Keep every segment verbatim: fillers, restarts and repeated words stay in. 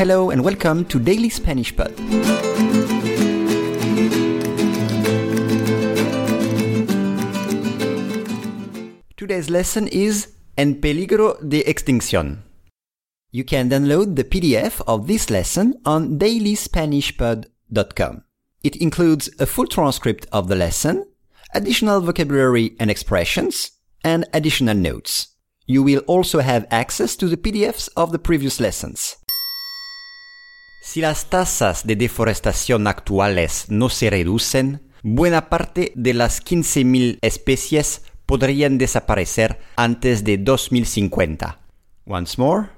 Hello and welcome to Daily SpanishPod. Today's lesson is En Peligro de Extinción. You can download the P D F of this lesson on daily spanish pod dot com. It includes a full transcript of the lesson, additional vocabulary and expressions, and additional notes. You will also have access to the P D Fs of the previous lessons. Si las tasas de deforestación actuales no se reducen, buena parte de las quince mil especies podrían desaparecer antes de dos mil cincuenta. Once more.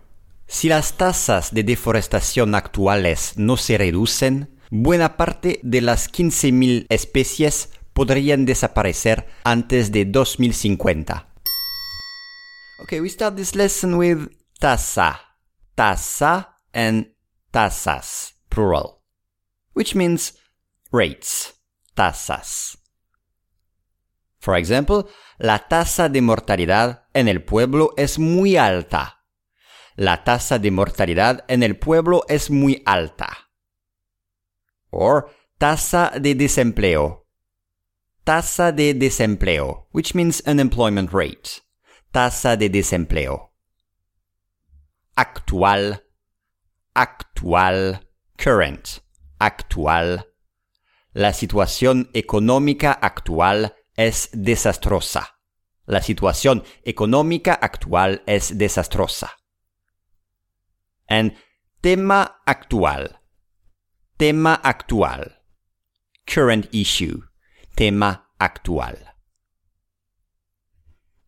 Si las tasas de deforestación actuales no se reducen, buena parte de las quince mil especies podrían desaparecer antes de dos mil cincuenta. Okay, we start this lesson with tasa, tasa, and tasas, plural, which means rates, tasas. For example, la tasa de mortalidad en el pueblo es muy alta. La tasa de mortalidad en el pueblo es muy alta. Or tasa de desempleo. Tasa de desempleo, which means unemployment rate. Tasa de desempleo. Actual. Actual, current, actual. La situación económica actual es desastrosa. La situación económica actual es desastrosa. And tema actual. Tema actual. Current issue. Tema actual.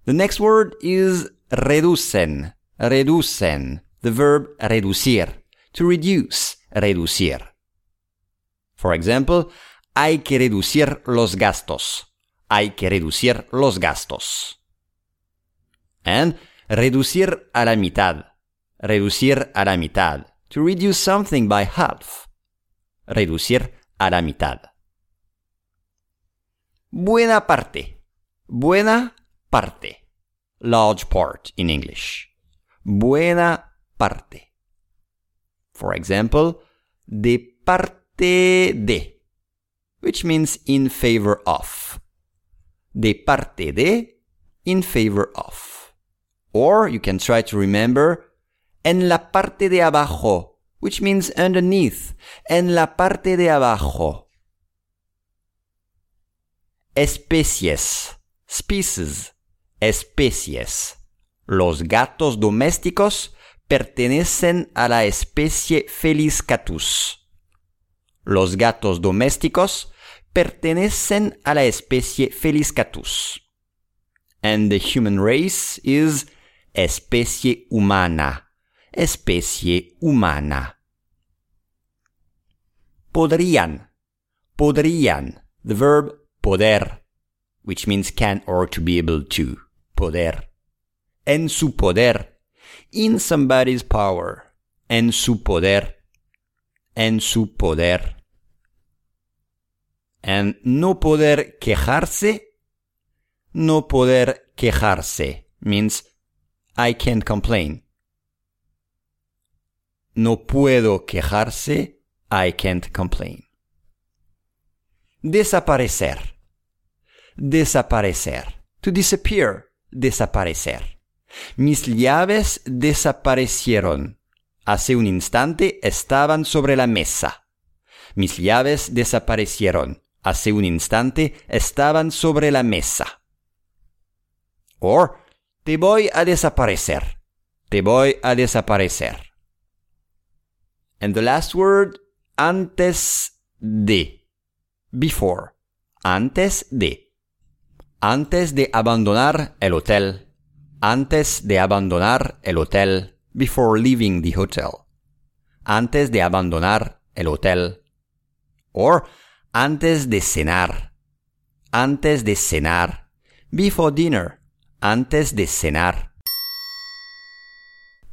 The next word is reducen. Reducen. The verb reducir. To reduce, reducir. For example, hay que reducir los gastos. Hay que reducir los gastos. And reducir a la mitad. Reducir a la mitad. To reduce something by half. Reducir a la mitad. Buena parte. Buena parte. Large part in English. Buena parte. For example, de parte de, which means in favor of. De parte de, in favor of. Or you can try to remember, en la parte de abajo, which means underneath. En la parte de abajo. Especies, species, especies. Los gatos domésticos pertenecen a la especie Feliscatus. Los gatos domésticos pertenecen a la especie Feliscatus. And the human race is especie humana. Especie humana. Podrían. Podrían. The verb poder, which means can or to be able to. Poder. En su poder. In somebody's power. En su poder. En su poder. And no poder quejarse. No poder quejarse means I can't complain. No puedo quejarse. I can't complain. Desaparecer. Desaparecer. To disappear. Desaparecer. Mis llaves desaparecieron. Hace un instante estaban sobre la mesa. Mis llaves desaparecieron. Hace un instante estaban sobre la mesa. Or, te voy a desaparecer. Te voy a desaparecer. And the last word, antes de. Before. Antes de. Antes de abandonar el hotel. Antes de abandonar el hotel, before leaving the hotel. Antes de abandonar el hotel. Or, antes de cenar. Antes de cenar. Before dinner. Antes de cenar.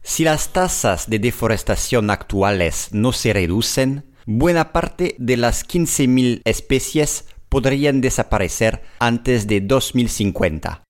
Si las tasas de deforestación actuales no se reducen, buena parte de las quince mil especies podrían desaparecer antes de dos mil cincuenta.